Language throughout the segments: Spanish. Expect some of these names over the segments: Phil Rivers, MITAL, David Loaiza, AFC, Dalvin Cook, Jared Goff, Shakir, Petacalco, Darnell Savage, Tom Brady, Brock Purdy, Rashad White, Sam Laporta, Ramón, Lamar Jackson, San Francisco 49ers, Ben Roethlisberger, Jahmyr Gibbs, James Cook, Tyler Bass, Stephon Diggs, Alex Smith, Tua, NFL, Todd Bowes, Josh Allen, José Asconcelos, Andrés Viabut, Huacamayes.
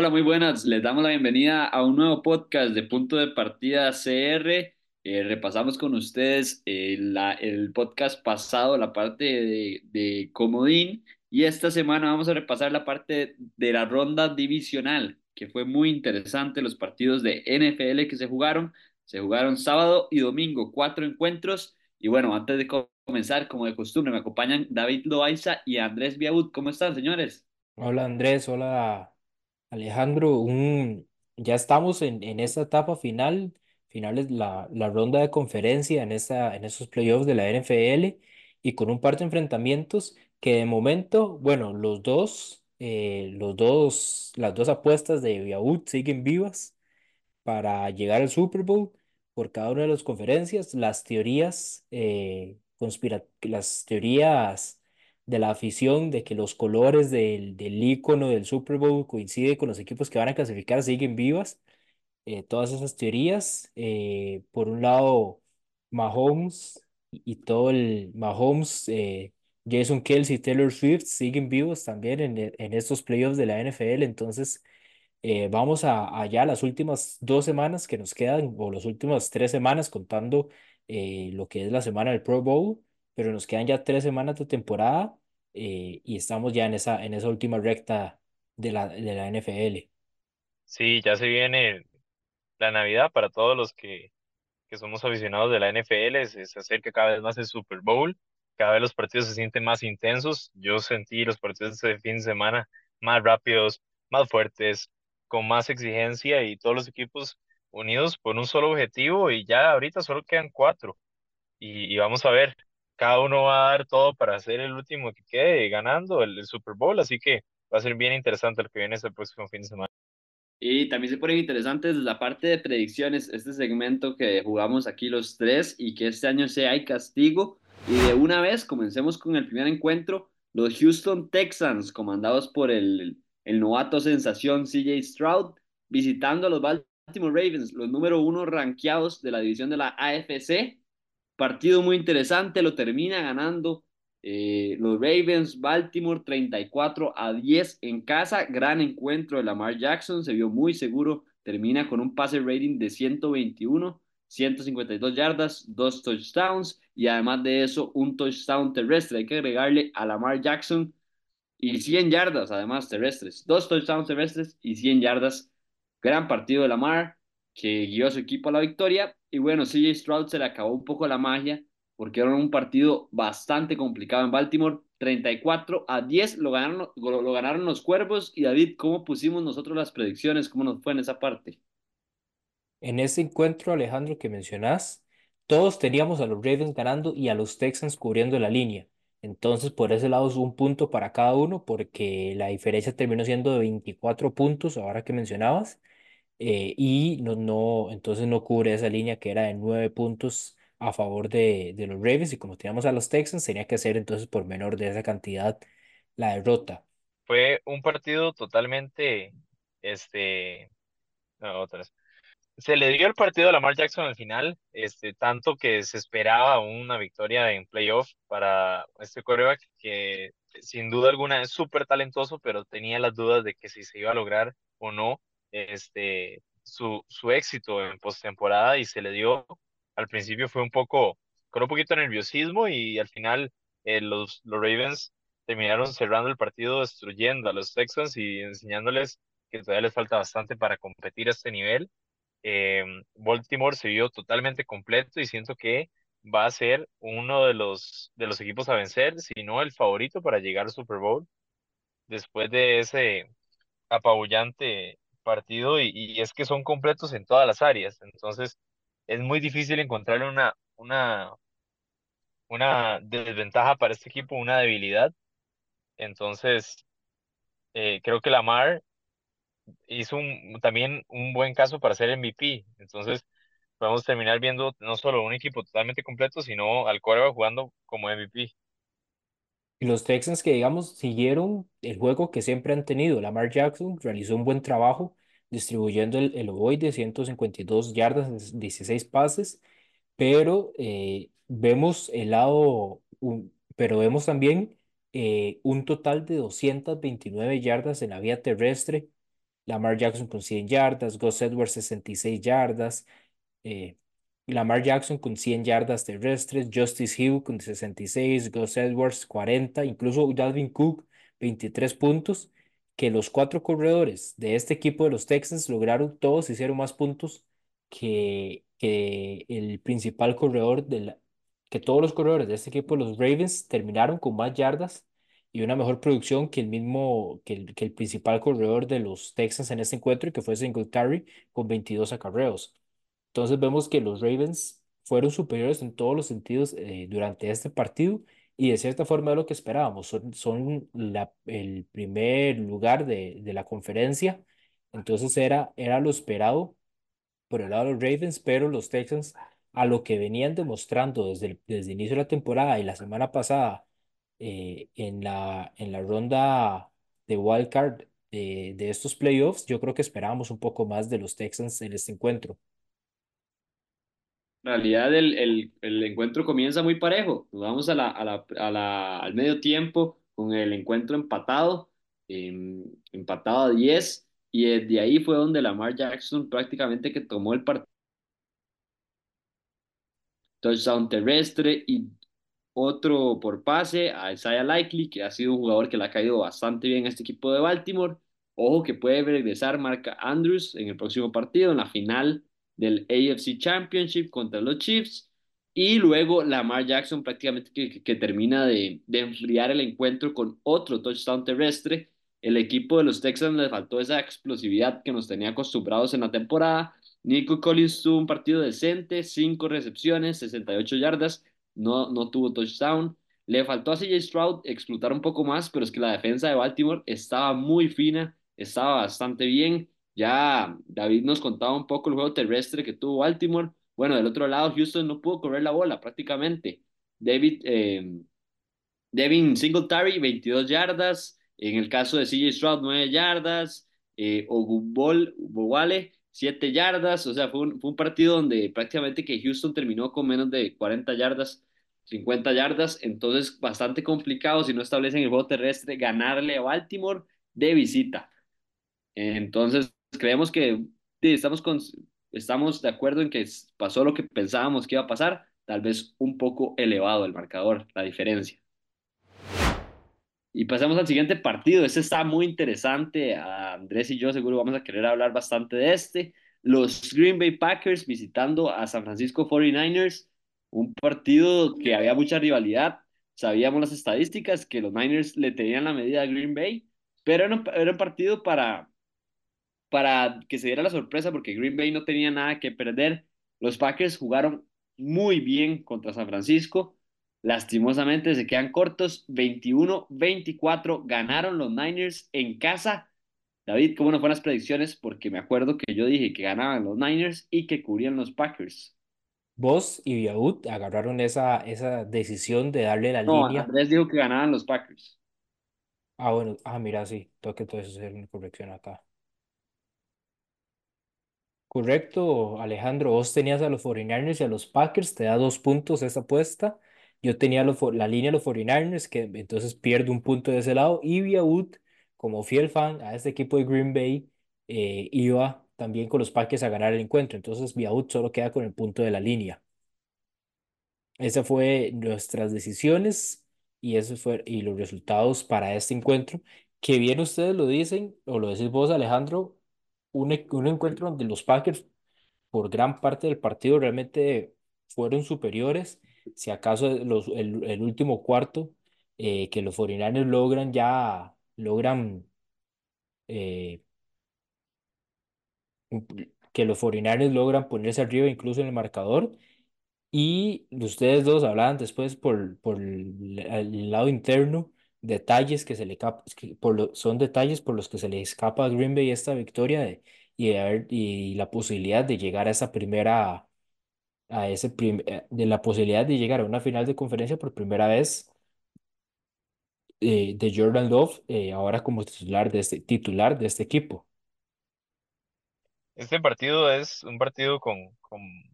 Hola, muy buenas. Les damos la bienvenida a un nuevo podcast de Punto de Partida CR. Repasamos con ustedes el podcast pasado, la parte de Comodín, y esta semana vamos a repasar la parte de la ronda divisional, que fue muy interesante. Los partidos de NFL que se jugaron sábado y domingo, 4 encuentros. Y bueno, antes de comenzar, como de costumbre, me acompañan David Loaiza y Andrés Viabut. ¿Cómo están, señores? Hola, Andrés. Hola, Alejandro. Ya estamos en esta etapa final es la ronda de conferencia en esos playoffs de la NFL, y con un par de enfrentamientos que de momento, bueno, las dos apuestas de Viabut siguen vivas para llegar al Super Bowl por cada una de las conferencias. Las teorías de la afición de que los colores del ícono del Super Bowl coinciden con los equipos que van a clasificar siguen vivas. Todas esas teorías, por un lado Mahomes y todo el Mahomes, Jason Kelce y Taylor Swift siguen vivos también en estos playoffs de la NFL. Entonces vamos allá las últimas 2 semanas que nos quedan, o las últimas 3 semanas contando lo que es la semana del Pro Bowl, pero nos quedan ya 3 semanas de temporada, y estamos ya en esa última recta de la NFL. Sí, ya se viene la Navidad para todos los que somos aficionados de la NFL. Se acerca cada vez más el Super Bowl, cada vez los partidos se sienten más intensos. Yo sentí los partidos de fin de semana más rápidos, más fuertes, con más exigencia, y todos los equipos unidos por un solo objetivo, y ya ahorita solo quedan 4, y vamos a ver, cada uno va a dar todo para ser el último que quede ganando el Super Bowl, así que va a ser bien interesante lo que viene este próximo fin de semana. Y también se ponen interesantes la parte de predicciones, este segmento que jugamos aquí los tres, y que este año sí hay castigo. Y de una vez comencemos con el primer encuentro, los Houston Texans, comandados por el novato sensación C.J. Stroud, visitando a los Baltimore Ravens, los número 1 rankeados de la división de la AFC. Partido muy interesante, lo termina ganando los Ravens, Baltimore 34-10 en casa. Gran encuentro de Lamar Jackson, se vio muy seguro, termina con un passer rating de 121, 152 yardas, 2 touchdowns, y además de eso un touchdown terrestre. Hay que agregarle a Lamar Jackson y 100 yardas además terrestres, 2 touchdowns terrestres y 100 yardas. Gran partido de Lamar, que guió a su equipo a la victoria. Y bueno, C.J. Stroud se le acabó un poco la magia, porque era un partido bastante complicado en Baltimore. 34-10 lo ganaron los Cuervos. Y David, ¿cómo pusimos nosotros las predicciones? ¿Cómo nos fue en esa parte? En ese encuentro, Alejandro, que mencionás, todos teníamos a los Ravens ganando y a los Texans cubriendo la línea. Entonces, por ese lado, es un punto para cada uno, porque la diferencia terminó siendo de 24 puntos, ahora que mencionabas. Entonces no cubre esa línea, que era de 9 puntos a favor de los Ravens, y como teníamos a los Texans, tenía que ser entonces por menor de esa cantidad la derrota. Fue un partido totalmente, se le dio el partido a Lamar Jackson al final, tanto que se esperaba una victoria en playoff para este quarterback, que sin duda alguna es súper talentoso, pero tenía las dudas de que si se iba a lograr o no su éxito en postemporada, y se le dio. Al principio fue con un poquito de nerviosismo, y al final los Ravens terminaron cerrando el partido, destruyendo a los Texans y enseñándoles que todavía les falta bastante para competir a este nivel. Baltimore se vio totalmente completo, y siento que va a ser uno de los equipos a vencer, si no el favorito para llegar al Super Bowl, después de ese apabullante partido, y es que son completos en todas las áreas. Entonces es muy difícil encontrarle una desventaja para este equipo, una debilidad. Entonces creo que Lamar hizo también un buen caso para ser MVP, entonces podemos terminar viendo no solo un equipo totalmente completo, sino al quarterback jugando como MVP. Y los Texans, que digamos siguieron el juego que siempre han tenido. Lamar Jackson realizó un buen trabajo distribuyendo el ovoide, 152 yardas, 16 pases, pero vemos también un total de 229 yardas en la vía terrestre, Lamar Jackson con 100 yardas, Gus Edwards 66 yardas, Lamar Jackson con 100 yardas terrestres, Justice Hill con 66, Gus Edwards 40, incluso Dalvin Cook 23 puntos, que los cuatro corredores de este equipo de los Texans lograron todos, hicieron más puntos que el principal corredor, que todos los corredores de este equipo de los Ravens terminaron con más yardas y una mejor producción que el principal corredor de los Texans en este encuentro, y que fue Singletary con 22 acarreos. Entonces vemos que los Ravens fueron superiores en todos los sentidos durante este partido, y de cierta forma es lo que esperábamos. Son el primer lugar de la conferencia, entonces era lo esperado por el lado de los Ravens, pero los Texans, a lo que venían demostrando desde el inicio de la temporada y la semana pasada, en la ronda de wild card de estos playoffs, yo creo que esperábamos un poco más de los Texans en este encuentro. En realidad el encuentro comienza muy parejo. Nos vamos al medio tiempo con el encuentro empatado a 10, y desde ahí fue donde Lamar Jackson prácticamente que tomó el partido. Touchdown terrestre y otro por pase a Isaiah Likely, que ha sido un jugador que le ha caído bastante bien a este equipo de Baltimore. Ojo que puede regresar Mark Andrews en el próximo partido, en la final del AFC Championship contra los Chiefs. Y luego Lamar Jackson prácticamente que termina de enfriar el encuentro con otro touchdown terrestre. El equipo de los Texans le faltó esa explosividad que nos tenía acostumbrados en la temporada. Nico Collins tuvo un partido decente, 5 recepciones, 68 yardas. No tuvo touchdown. Le faltó a C.J. Stroud explotar un poco más, pero es que la defensa de Baltimore estaba muy fina, estaba bastante bien. Ya David nos contaba un poco el juego terrestre que tuvo Baltimore. Bueno, del otro lado, Houston no pudo correr la bola prácticamente. Devin Singletary, 22 yardas. En el caso de C.J. Stroud, 9 yardas. Ogunbowale, 7 yardas, o sea, fue un partido donde prácticamente que Houston terminó con menos de 40 yardas, 50 yardas, entonces bastante complicado si no establecen el juego terrestre ganarle a Baltimore de visita. Entonces creemos que estamos de acuerdo en que pasó lo que pensábamos que iba a pasar, tal vez un poco elevado el marcador, la diferencia. Y pasamos al siguiente partido. Este está muy interesante. A Andrés y yo seguro vamos a querer hablar bastante de este. Los Green Bay Packers visitando a San Francisco 49ers. Un partido que había mucha rivalidad. Sabíamos las estadísticas que los Niners le tenían la medida a Green Bay. Pero era un partido para que se diera la sorpresa, porque Green Bay no tenía nada que perder. Los Packers jugaron muy bien contra San Francisco. Lastimosamente se quedan cortos, 21-24 ganaron los Niners en casa. David, ¿cómo no fueron las predicciones? Porque me acuerdo que yo dije que ganaban los Niners y que cubrían los Packers. Vos y Viabut agarraron esa decisión de darle la línea. No, Andrés dijo que ganaban los Packers. Ah, bueno, mira, sí, tengo que entonces hacer una corrección acá. Correcto, Alejandro, vos tenías a los 49ers y a los Packers, te da 2 puntos esa apuesta. Yo tenía la línea de los 49ers, que entonces pierdo un punto de ese lado. Y Viabut, como fiel fan a este equipo de Green Bay, iba también con los Packers a ganar el encuentro. Entonces Viabut solo queda con el punto de la línea. Esas fueron nuestras decisiones y los resultados para este encuentro. Que bien ustedes lo dicen, o lo decís vos, Alejandro, un encuentro donde los Packers, por gran parte del partido, realmente fueron superiores. Si acaso el último cuarto que los 49ers logran ponerse arriba incluso en el marcador, y ustedes dos hablaban después por el lado interno, detalles que se le son detalles por los que se le escapa a Green Bay esta victoria y la posibilidad de llegar a esa primera de la posibilidad de llegar a una final de conferencia por primera vez de Jordan Love, ahora como titular de este equipo. Este partido es un partido con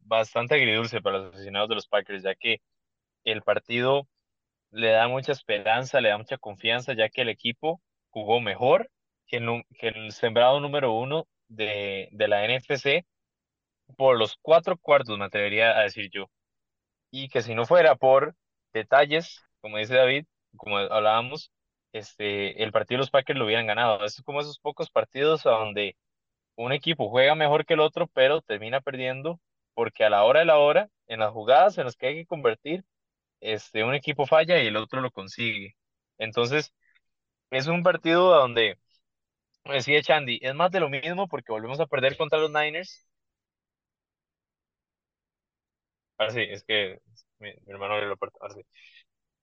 bastante agridulce para los aficionados de los Packers, ya que el partido le da mucha esperanza, le da mucha confianza, ya que el equipo jugó mejor que el sembrado número uno de la NFC por los 4 cuartos, me atrevería a decir yo. Y que si no fuera por detalles, como dice David, como hablábamos, el partido de los Packers lo hubieran ganado. Es como esos pocos partidos a donde un equipo juega mejor que el otro, pero termina perdiendo porque a la hora de la hora, en las jugadas en las que hay que convertir, un equipo falla y el otro lo consigue. Entonces, es un partido a donde, como decía Chandy, es más de lo mismo porque volvemos a perder contra los Niners. Ahora sí, es que mi hermano le lo apartó. Ahora sí.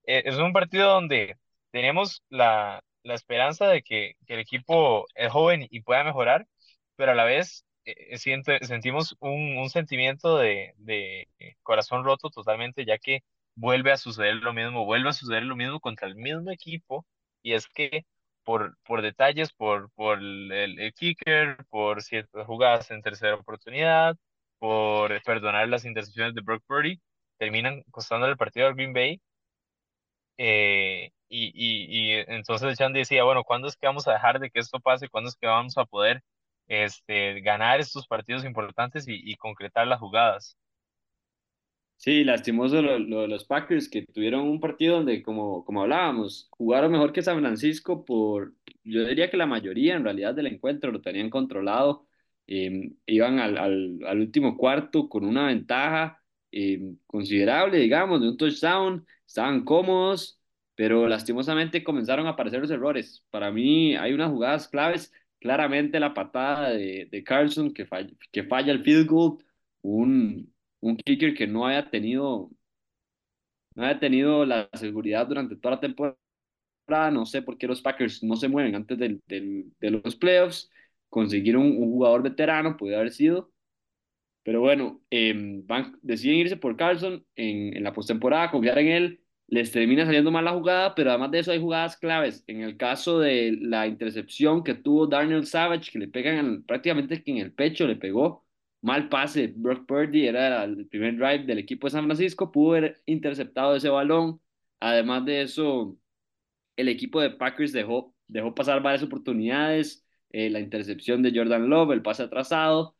Es un partido donde tenemos la esperanza de que el equipo es joven y pueda mejorar, pero a la vez sentimos un sentimiento de corazón roto totalmente, ya que vuelve a suceder lo mismo contra el mismo equipo, y es que por detalles, por el kicker, por ciertas jugadas en tercera oportunidad, por perdonar las intercepciones de Brock Purdy, terminan costando el partido al Green Bay. Y entonces Chan decía, bueno, ¿cuándo es que vamos a dejar de que esto pase? ¿Cuándo es que vamos a poder ganar estos partidos importantes y concretar las jugadas? Sí, lastimoso lo de los Packers, que tuvieron un partido donde, como hablábamos, jugaron mejor que San Francisco por, yo diría que la mayoría en realidad del encuentro lo tenían controlado, iban al último cuarto con una ventaja considerable, digamos, de un touchdown, estaban cómodos, pero lastimosamente comenzaron a aparecer los errores. Para mí hay unas jugadas claves, claramente la patada de Carlson que falla el field goal, un kicker que no había tenido la seguridad durante toda la temporada. No sé por qué los Packers no se mueven antes de los playoffs. Conseguir un jugador veterano podría haber sido, pero bueno, deciden irse por Carlson en la postemporada, confiar en él. Les termina saliendo mal la jugada, pero además de eso hay jugadas claves. En el caso de la intercepción que tuvo Darnell Savage, que le pegan prácticamente que en el pecho le pegó. Mal pase, Brock Purdy, era el primer drive del equipo de San Francisco, pudo haber interceptado ese balón. Además de eso, el equipo de Packers dejó pasar varias oportunidades, la intercepción de Jordan Love, el pase atrasado,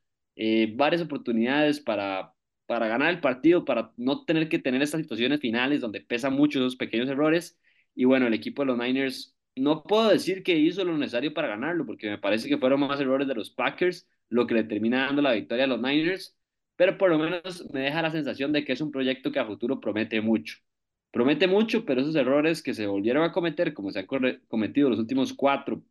varias oportunidades para ganar el partido, para no tener que tener estas situaciones finales donde pesan mucho esos pequeños errores. Y bueno, el equipo de los Niners, no puedo decir que hizo lo necesario para ganarlo, porque me parece que fueron más errores de los Packers lo que le termina dando la victoria a los Niners, pero por lo menos me deja la sensación de que es un proyecto que a futuro promete mucho, pero esos errores que se volvieron a cometer, como se han cometido los últimos 4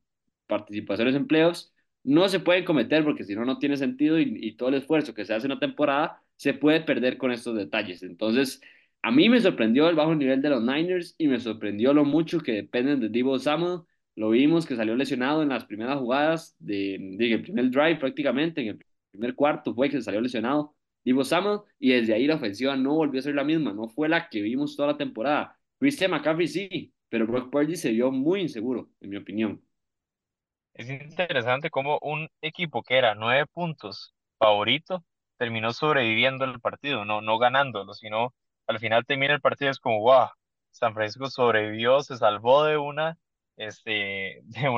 participaciones en playoffs, no se pueden cometer, porque si no, no tiene sentido, y todo el esfuerzo que se hace en una temporada se puede perder con estos detalles. Entonces, a mí me sorprendió el bajo nivel de los Niners, y me sorprendió lo mucho que dependen de Deebo Samuel. Lo vimos que salió lesionado en las primeras jugadas, el primer drive prácticamente, en el primer cuarto fue que se salió lesionado Deebo Samuel, y desde ahí la ofensiva no volvió a ser la misma, no fue la que vimos toda la temporada. Christian McCaffrey sí, pero Brock Purdy se vio muy inseguro, en mi opinión. Es interesante cómo un equipo que era 9 puntos favorito terminó sobreviviendo el partido, no ganándolo, sino al final termina el partido, es como, wow, San Francisco sobrevivió, se salvó de una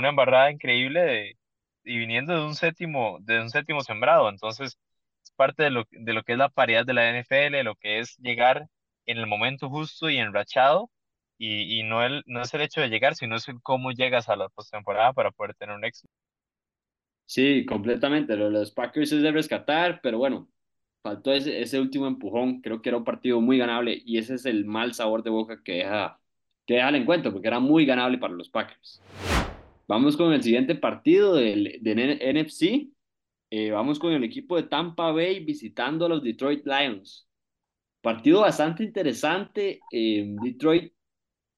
embarrada increíble y viniendo de un séptimo sembrado. Entonces es parte de lo que es la paridad de la NFL, lo que es llegar en el momento justo y enrachado, y no es el hecho de llegar, sino es el cómo llegas a la postemporada para poder tener un éxito. Sí, completamente, lo de los Packers es de rescatar, pero bueno, faltó ese último empujón. Creo que era un partido muy ganable, y ese es el mal sabor de boca que deja el encuentro, porque era muy ganable para los Packers. Vamos con el siguiente partido del NFC. Vamos con el equipo de Tampa Bay visitando a los Detroit Lions. Partido bastante interesante. Detroit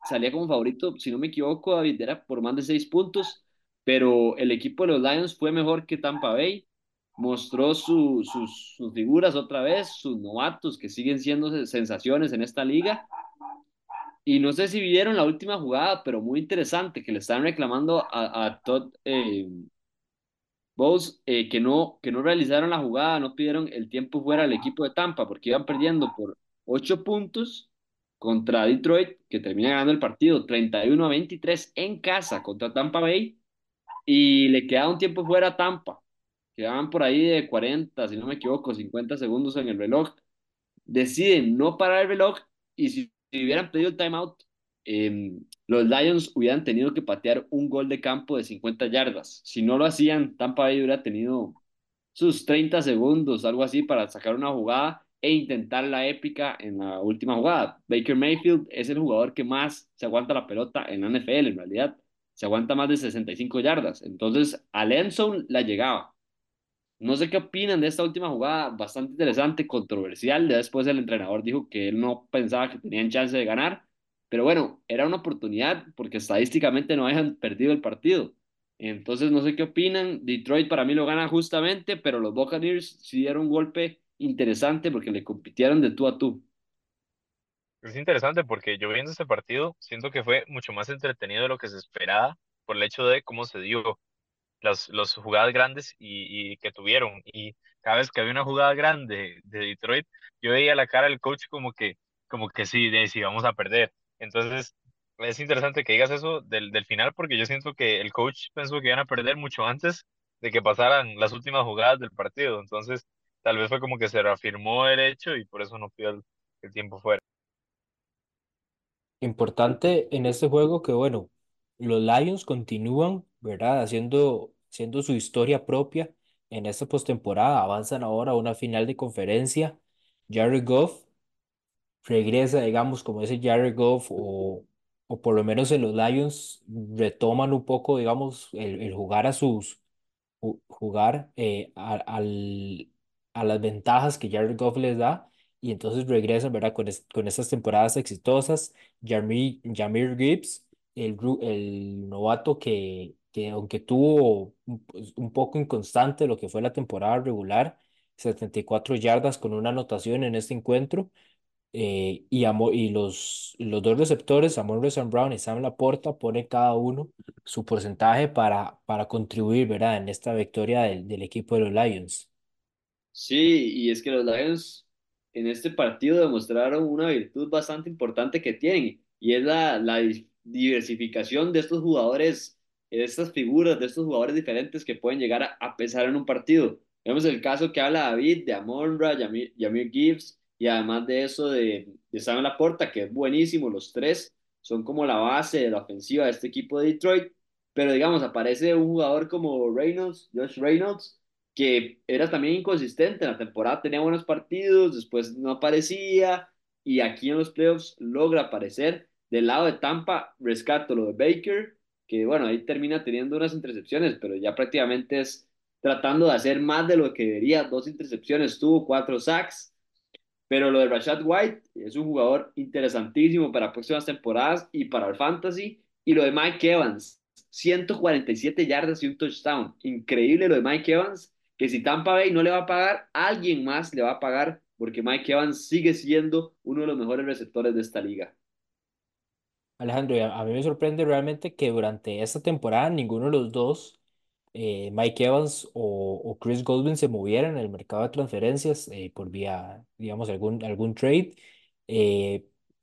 salía como favorito, si no me equivoco, David, era por más de 6 puntos, pero el equipo de los Lions fue mejor que Tampa Bay. Mostró sus figuras otra vez, sus novatos que siguen siendo sensaciones en esta liga. Y no sé si vieron la última jugada, pero muy interesante, que le están reclamando a Todd Bowles que no realizaron la jugada, no pidieron el tiempo fuera al equipo de Tampa, porque iban perdiendo por 8 puntos contra Detroit, que termina ganando el partido 31-23 en casa contra Tampa Bay. y le queda un tiempo fuera a Tampa. Quedaban por ahí de 40, si no me equivoco, 50 segundos en el reloj. Deciden no parar el reloj y si hubieran pedido el timeout, los Lions hubieran tenido que patear un gol de campo de 50 yardas. Si no lo hacían, Tampa Bay hubiera tenido sus 30 segundos, algo así, para sacar una jugada e intentar la épica en la última jugada. Baker Mayfield es el jugador que más se aguanta la pelota en la NFL, en realidad. Se aguanta más de 65 yardas. Entonces, a Lenson la llegaba. No sé qué opinan de esta última jugada, bastante interesante, controversial. Después el entrenador dijo que él no pensaba que tenían chance de ganar. Pero bueno, era una oportunidad porque estadísticamente no habían perdido el partido. Entonces no sé qué opinan. Detroit para mí lo gana justamente, pero los Buccaneers sí dieron un golpe interesante porque le compitieron de tú a tú. Es interesante porque yo viendo este partido siento que fue mucho más entretenido de lo que se esperaba por el hecho de cómo se dio. Las jugadas grandes y que tuvieron, y cada vez que había una jugada grande de Detroit, yo veía la cara del coach como que sí, de si vamos a perder. Entonces es interesante que digas eso del final, porque yo siento que el coach pensó que iban a perder mucho antes de que pasaran las últimas jugadas del partido. Entonces tal vez fue como que se reafirmó el hecho y por eso no pidió el tiempo fuera. Importante en este juego que, bueno, los Lions continúan, ¿verdad?, haciendo su historia propia en esta postemporada. Avanzan ahora a una final de conferencia. Jared Goff regresa, digamos, como ese Jared Goff, o por lo menos en los Lions retoman un poco, digamos, el jugar a las ventajas que Jared Goff les da, y entonces regresan, ¿verdad?, con estas temporadas exitosas. Jahmyr Gibbs, el novato que aunque tuvo un poco inconstante lo que fue la temporada regular, 74 yardas con una anotación en este encuentro, y los dos receptores, Amon-Ra St. Brown y Sam Laporta, ponen cada uno su porcentaje para contribuir, ¿verdad?, en esta victoria del equipo de los Lions. Sí, y es que los Lions en este partido demostraron una virtud bastante importante que tienen, y es la diversificación de estos jugadores, de estas figuras, de estos jugadores diferentes que pueden llegar a pesar en un partido. Vemos el caso que habla David de Amon-Ra, Jahmyr Gibbs, y además de eso de Sam Laporta, que es buenísimo. Los tres son como la base de la ofensiva de este equipo de Detroit, pero digamos, aparece un jugador como Josh Reynolds, que era también inconsistente en la temporada, tenía buenos partidos, después no aparecía, y aquí en los playoffs logra aparecer. Del lado de Tampa, rescato lo de Baker, que bueno, ahí termina teniendo unas intercepciones, pero ya prácticamente es tratando de hacer más de lo que debería. 2 intercepciones, tuvo 4 sacks, pero lo de Rashad White es un jugador interesantísimo para próximas temporadas y para el fantasy. Y lo de Mike Evans, 147 yardas y un touchdown, increíble lo de Mike Evans, que si Tampa Bay no le va a pagar, alguien más le va a pagar, porque Mike Evans sigue siendo uno de los mejores receptores de esta liga. Alejandro, a mí me sorprende realmente que durante esta temporada ninguno de los dos, Mike Evans o Chris Godwin, se movieran en el mercado de transferencias por vía, digamos, algún trade.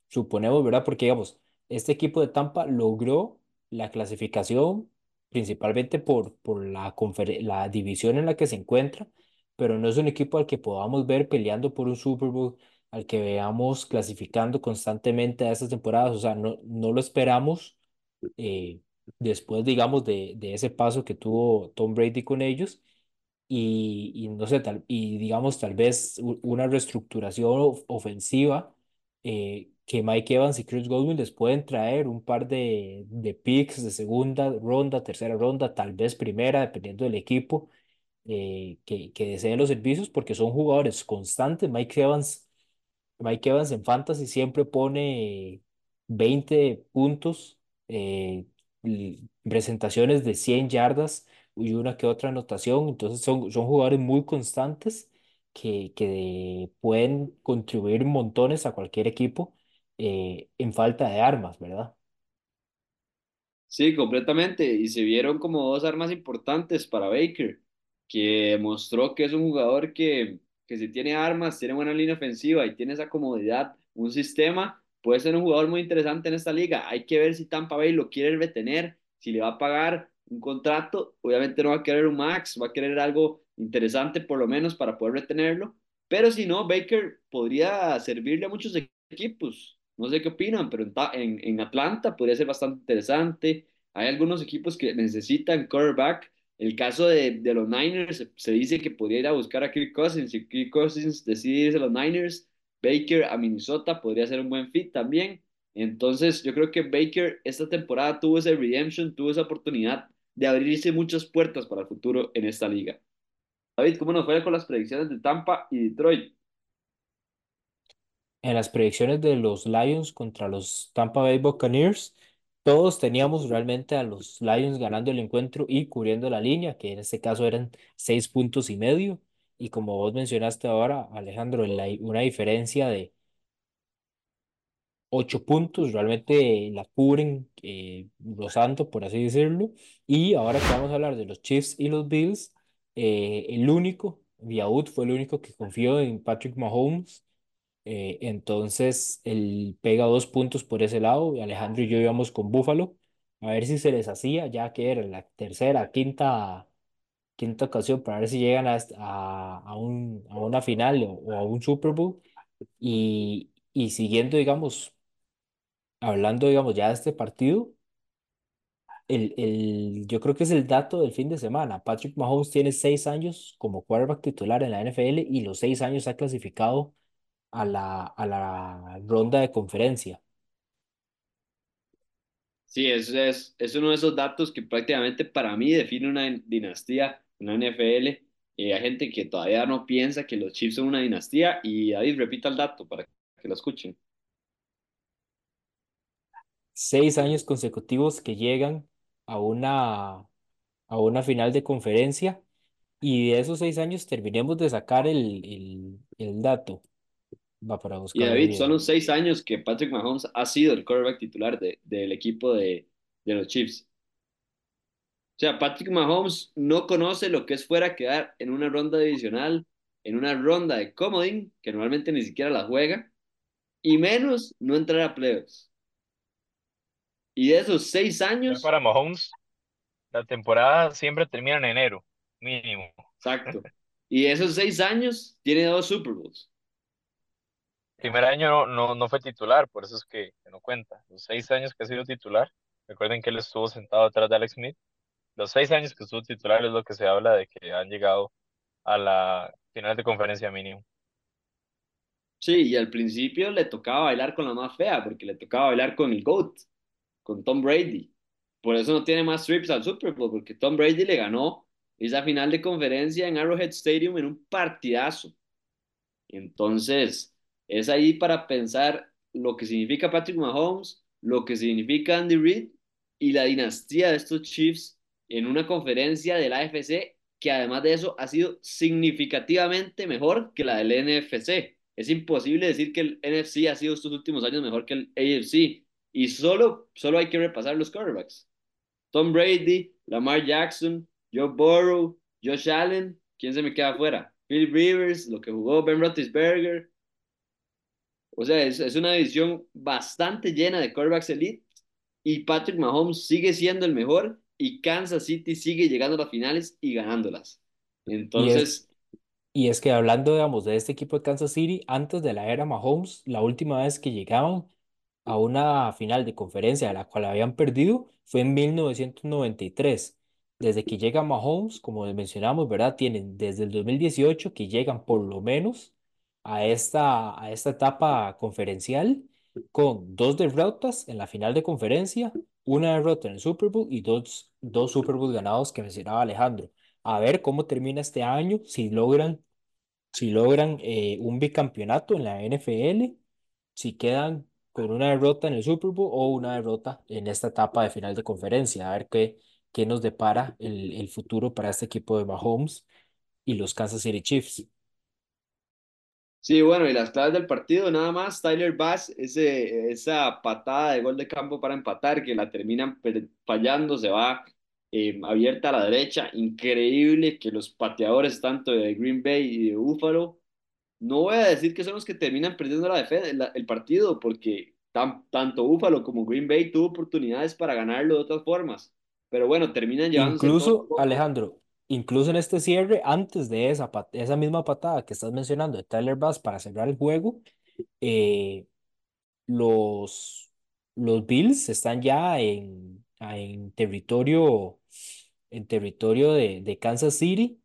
Suponemos, ¿verdad? Porque, digamos, este equipo de Tampa logró la clasificación principalmente por la división en la que se encuentra, pero no es un equipo al que podamos ver peleando por un Super Bowl, al que veamos clasificando constantemente a estas temporadas. O sea, no lo esperamos después, digamos, de ese paso que tuvo Tom Brady con ellos, y no sé, digamos, tal vez una reestructuración ofensiva que Mike Evans y Chris Godwin les pueden traer un par de picks de segunda ronda, tercera ronda, tal vez primera, dependiendo del equipo que deseen los servicios, porque son jugadores constantes. Mike Evans en fantasy siempre pone 20 puntos, presentaciones de 100 yardas y una que otra anotación. Entonces son jugadores muy constantes que pueden contribuir montones a cualquier equipo en falta de armas, ¿verdad? Sí, completamente. Y se vieron como dos armas importantes para Baker, que mostró que es un jugador que si tiene armas, tiene buena línea ofensiva y tiene esa comodidad, un sistema, puede ser un jugador muy interesante en esta liga. Hay que ver si Tampa Bay lo quiere retener, si le va a pagar, un contrato, obviamente no va a querer un max, va a querer algo interesante por lo menos para poder retenerlo, pero si no, Baker podría servirle a muchos equipos, no sé qué opinan, pero en Atlanta podría ser bastante interesante. Hay algunos equipos que necesitan quarterback, el caso de los Niners, se dice que podría ir a buscar a Kirk Cousins, si Kirk Cousins decide irse a los Niners, Baker a Minnesota podría ser un buen fit también. Entonces yo creo que Baker esta temporada tuvo ese redemption, tuvo esa oportunidad de abrirse muchas puertas para el futuro en esta liga. David, ¿cómo nos fue con las predicciones de Tampa y Detroit? En las predicciones de los Lions contra los Tampa Bay Buccaneers, todos teníamos realmente a los Lions ganando el encuentro y cubriendo la línea, que en este caso eran 6.5 puntos. Y como vos mencionaste ahora, Alejandro, una diferencia de 8 puntos, realmente la cubren rozando, por así decirlo. Y ahora que vamos a hablar de los Chiefs y los Bills, Viabut fue el único que confió en Patrick Mahomes, entonces él pega 2 puntos por ese lado. Alejandro y yo íbamos con Buffalo, a ver si se les hacía, ya que era la tercera, quinta ocasión, para ver si llegan a una final o a un Super Bowl. Y siguiendo, digamos, hablando, digamos, ya de este partido, yo creo que es el dato del fin de semana. Patrick Mahomes tiene 6 años como quarterback titular en la NFL y los 6 años ha clasificado a la ronda de conferencia. Sí, es uno de esos datos que prácticamente para mí define una dinastía, una NFL. Hay gente que todavía no piensa que los Chiefs son una dinastía, y David, repita el dato para que lo escuchen. 6 años consecutivos que llegan a una final de conferencia, y de esos 6 años terminemos de sacar el dato. Va para buscar. Y David, son los 6 años que Patrick Mahomes ha sido el quarterback titular del equipo de los Chiefs. O sea, Patrick Mahomes no conoce lo que es fuera quedar en una ronda divisional, en una ronda de comodín, que normalmente ni siquiera la juega, y menos no entrar a playoffs. Y de esos 6 años... Para Mahomes, la temporada siempre termina en enero, mínimo. Exacto. Y de esos 6 años, tiene 2 Super Bowls. El primer año no fue titular, por eso es que no cuenta. Los 6 años que ha sido titular, recuerden que él estuvo sentado atrás de Alex Smith. Los 6 años que estuvo titular es lo que se habla de que han llegado a la final de conferencia mínimo. Sí, y al principio le tocaba bailar con la más fea, porque le tocaba bailar con el GOAT, con Tom Brady. Por eso no tiene más trips al Super Bowl, porque Tom Brady le ganó esa final de conferencia en Arrowhead Stadium en un partidazo. Entonces, es ahí para pensar lo que significa Patrick Mahomes, lo que significa Andy Reid y la dinastía de estos Chiefs en una conferencia de la AFC que, además de eso, ha sido significativamente mejor que la del NFC. Es imposible decir que el NFC ha sido estos últimos años mejor que el AFC. Y solo hay que repasar los quarterbacks. Tom Brady, Lamar Jackson, Joe Burrow, Josh Allen, ¿quién se me queda afuera? Phil Rivers, lo que jugó Ben Roethlisberger. O sea, es una división bastante llena de quarterbacks elite, y Patrick Mahomes sigue siendo el mejor, y Kansas City sigue llegando a las finales y ganándolas. Entonces... Y es que hablando, digamos, de este equipo de Kansas City, antes de la era Mahomes, la última vez que llegaban a una final de conferencia de la cual habían perdido fue en 1993. Desde que llega Mahomes, como mencionamos, ¿verdad? Tienen desde el 2018 que llegan por lo menos a esta etapa conferencial con 2 derrotas en la final de conferencia, 1 derrota en el Super Bowl y dos Super Bowl ganados que mencionaba Alejandro. A ver cómo termina este año, si logran un bicampeonato en la NFL, si quedan con 1 derrota en el Super Bowl o 1 derrota en esta etapa de final de conferencia. A ver qué nos depara el futuro para este equipo de Mahomes y los Kansas City Chiefs. Sí, bueno, y las claves del partido, nada más, Tyler Bass, esa patada de gol de campo para empatar, que la terminan fallando, se va abierta a la derecha, increíble que los pateadores tanto de Green Bay y de Buffalo, no voy a decir que son los que terminan perdiendo el partido, porque tanto Buffalo como Green Bay tuvo oportunidades para ganarlo de otras formas. Pero bueno, terminan llevándose todo. Incluso, Alejandro, incluso en este cierre, antes de esa misma patada que estás mencionando de Tyler Bass para cerrar el juego, eh, los, los Bills están ya en territorio de Kansas City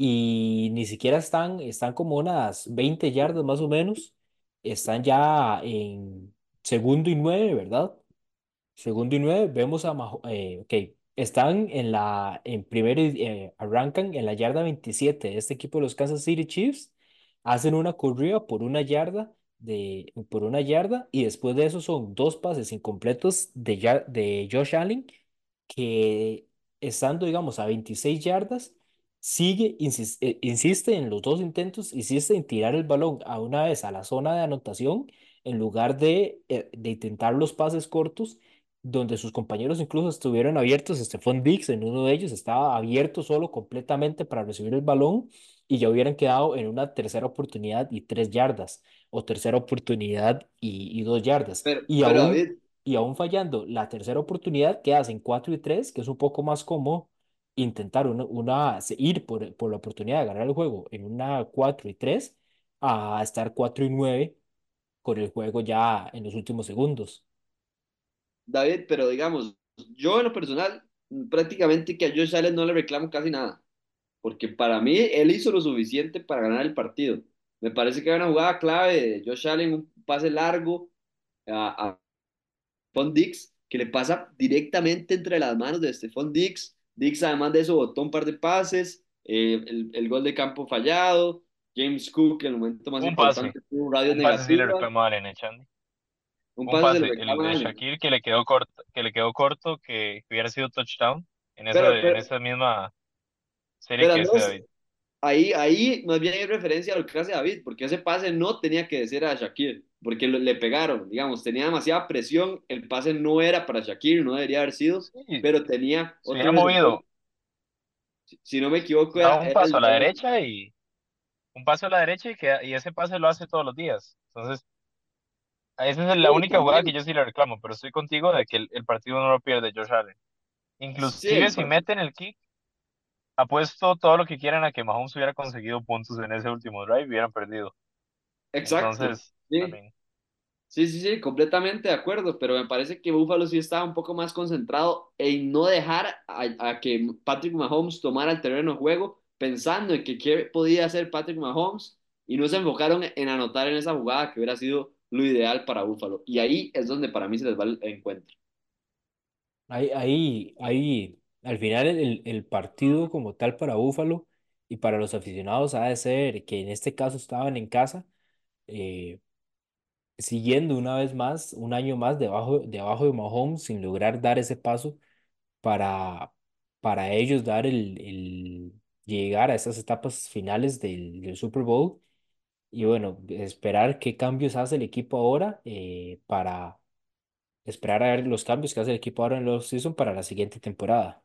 y ni siquiera están como unas 20 yardas más o menos, están ya en 2 y 9, ¿verdad? 2 y 9, vemos a están en primero, arrancan en la yarda 27. Este equipo de los Kansas City Chiefs hacen una corrida por una yarda y después de eso son 2 pases incompletos de Josh Allen, que estando, digamos, a 26 yardas, insiste en los 2 intentos, insiste en tirar el balón a una vez a la zona de anotación en lugar de intentar los pases cortos, donde sus compañeros incluso estuvieron abiertos. Stephon Diggs en uno de ellos estaba abierto solo completamente para recibir el balón y ya hubieran quedado en una tercera oportunidad y 3 yardas, o tercera oportunidad y 2 yardas. Pero aún fallando la tercera oportunidad, quedas en 4 y 3, que es un poco más como intentar ir por la oportunidad de ganar el juego en una 4 y 3 a estar 4 y 9 con el juego ya en los últimos segundos. David, pero digamos, yo en lo personal prácticamente que a Josh Allen no le reclamo casi nada, porque para mí él hizo lo suficiente para ganar el partido. Me parece que hay una jugada clave de Josh Allen, un pase largo a Stephon Diggs, que le pasa directamente entre las manos de Stephon Diggs. Diggs además de eso botó un par de pases, el gol de campo fallado, James Cook en el momento más importante tuvo radio negativa. Un pase el de Shakir que le quedó corto, que hubiera sido touchdown en esa misma serie que hace David. Ahí más bien hay referencia a lo que hace David, porque ese pase no tenía que decir a Shakir, porque le pegaron, digamos, tenía demasiada presión, el pase no era para Shakir, no debería haber sido, sí, pero tenía... Se hubiera movido. Si no me equivoco... Era un paso a la derecha y... Un paso a la derecha y ese pase lo hace todos los días, entonces... Esa es la única jugada que yo sí le reclamo, pero estoy contigo de que el partido no lo pierde Josh Allen. Inclusive si meten el kick, apuesto todo lo que quieran a que Mahomes hubiera conseguido puntos en ese último drive y hubieran perdido. Exacto. Entonces, sí, completamente de acuerdo, pero me parece que Buffalo sí estaba un poco más concentrado en no dejar a que Patrick Mahomes tomara el terreno de juego, pensando en que qué podía hacer Patrick Mahomes, y no se enfocaron en anotar en esa jugada que hubiera sido lo ideal para Buffalo, y ahí es donde para mí se les va el encuentro. Ahí al final el partido como tal para Buffalo y para los aficionados ha de ser que en este caso estaban en casa, siguiendo una vez más, un año más debajo de Mahomes, sin lograr dar ese paso para ellos dar llegar a esas etapas finales del Super Bowl. Y bueno, esperar qué cambios hace el equipo ahora, para esperar a ver los cambios que hace el equipo ahora en el off-season para la siguiente temporada.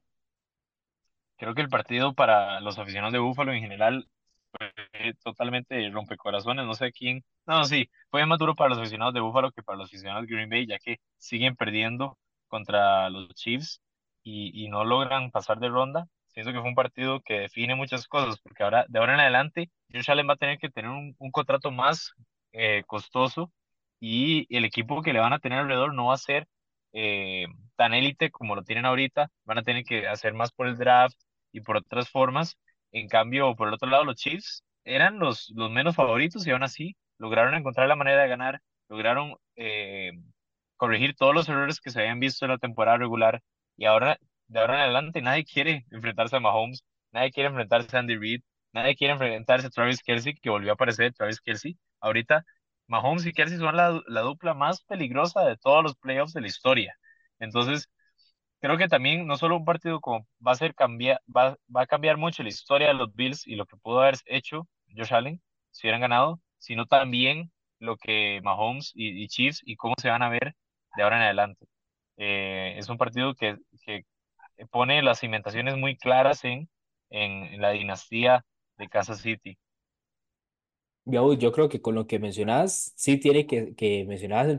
Creo que el partido para los aficionados de Buffalo en general fue totalmente rompecorazones. No sé quién. No, sí, fue más duro para los aficionados de Buffalo que para los aficionados de Green Bay, ya que siguen perdiendo contra los Chiefs y no logran pasar de ronda. Siento que fue un partido que define muchas cosas, porque ahora, de ahora en adelante, Josh Allen va a tener que tener un contrato más costoso, y el equipo que le van a tener alrededor no va a ser tan élite como lo tienen ahorita. Van a tener que hacer más por el draft y por otras formas. En cambio, por el otro lado, los Chiefs eran los menos favoritos y aún así lograron encontrar la manera de ganar, lograron corregir todos los errores que se habían visto en la temporada regular, y ahora... De ahora en adelante nadie quiere enfrentarse a Mahomes, nadie quiere enfrentarse a Andy Reid, nadie quiere enfrentarse a Travis Kelce, que volvió a aparecer Travis Kelce. Ahorita Mahomes y Kelce son la dupla más peligrosa de todos los playoffs de la historia. Entonces, creo que también no solo un partido como va a cambiar mucho la historia de los Bills y lo que pudo haber hecho Josh Allen si hubieran ganado, sino también lo que Mahomes y Chiefs y cómo se van a ver de ahora en adelante. Es un partido que pone las cimentaciones muy claras en la dinastía de Kansas City. Yo creo que con lo que mencionas, sí tiene que mencionabas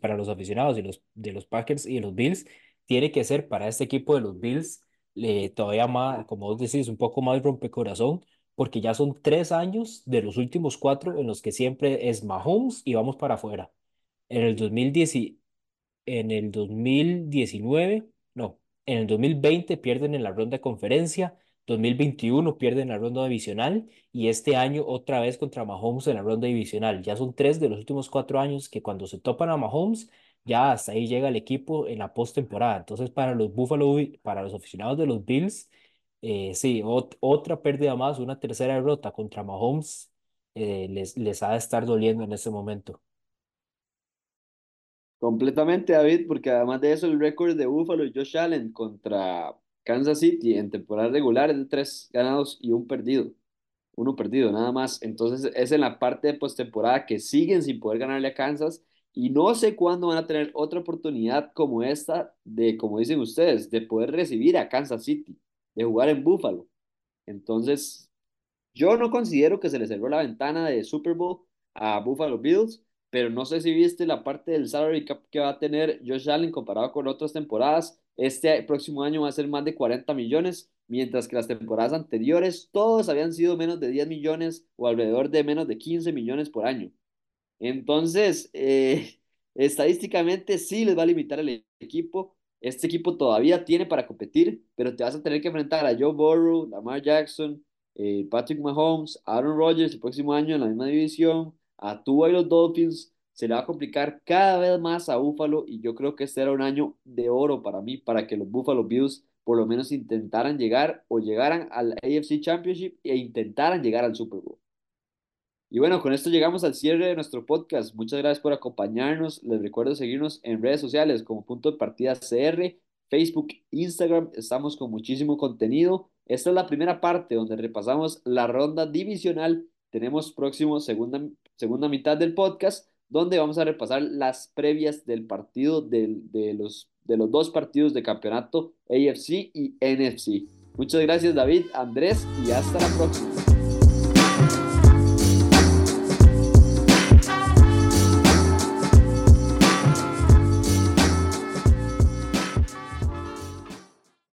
para los aficionados de los Packers y de los Bills, tiene que ser para este equipo de los Bills todavía más, como vos decís, un poco más rompecorazón, porque ya son 3 años de los últimos 4 en los que siempre es Mahomes y vamos para afuera. En el 2010, en el 2019, no, en el 2020 pierden en la ronda de conferencia, 2021 pierden la ronda divisional y este año otra vez contra Mahomes en la ronda divisional. Ya son 3 de los últimos 4 años que cuando se topan a Mahomes, ya hasta ahí llega el equipo en la postemporada. Entonces, para los aficionados de los Bills, sí, otra pérdida más, una tercera derrota contra Mahomes, les ha de estar doliendo en ese momento. Completamente, David, porque además de eso, el récord de Buffalo y Josh Allen contra Kansas City en temporada regular es de 3 ganados y 1 perdido. 1 perdido, nada más. Entonces, es en la parte de postemporada que siguen sin poder ganarle a Kansas. Y no sé cuándo van a tener otra oportunidad como esta, de, como dicen ustedes, de poder recibir a Kansas City, de jugar en Buffalo. Entonces, yo no considero que se le cerró la ventana de Super Bowl a Buffalo Bills, pero no sé si viste la parte del salary cap que va a tener Josh Allen comparado con otras temporadas. Este próximo año va a ser más de 40 millones, mientras que las temporadas anteriores todos habían sido menos de 10 millones o alrededor de menos de 15 millones por año. Entonces, estadísticamente sí les va a limitar el equipo. Este equipo todavía tiene para competir, pero te vas a tener que enfrentar a Joe Burrow, Lamar Jackson, Patrick Mahomes, Aaron Rodgers el próximo año en la misma división, a Tua y los Dolphins. Se le va a complicar cada vez más a Buffalo y yo creo que este era un año de oro para mí, para que los Buffalo Bills por lo menos intentaran llegar o llegaran al AFC Championship e intentaran llegar al Super Bowl. Y bueno, con esto llegamos al cierre de nuestro podcast. Muchas gracias por acompañarnos. Les recuerdo seguirnos en redes sociales como Punto de Partida CR, Facebook, Instagram. Estamos con muchísimo contenido. Esta es la primera parte donde repasamos la ronda divisional. Tenemos próximo segunda mitad del podcast donde vamos a repasar las previas del partido de los 2 partidos de campeonato AFC y NFC. Muchas gracias, David, Andrés, y hasta la próxima.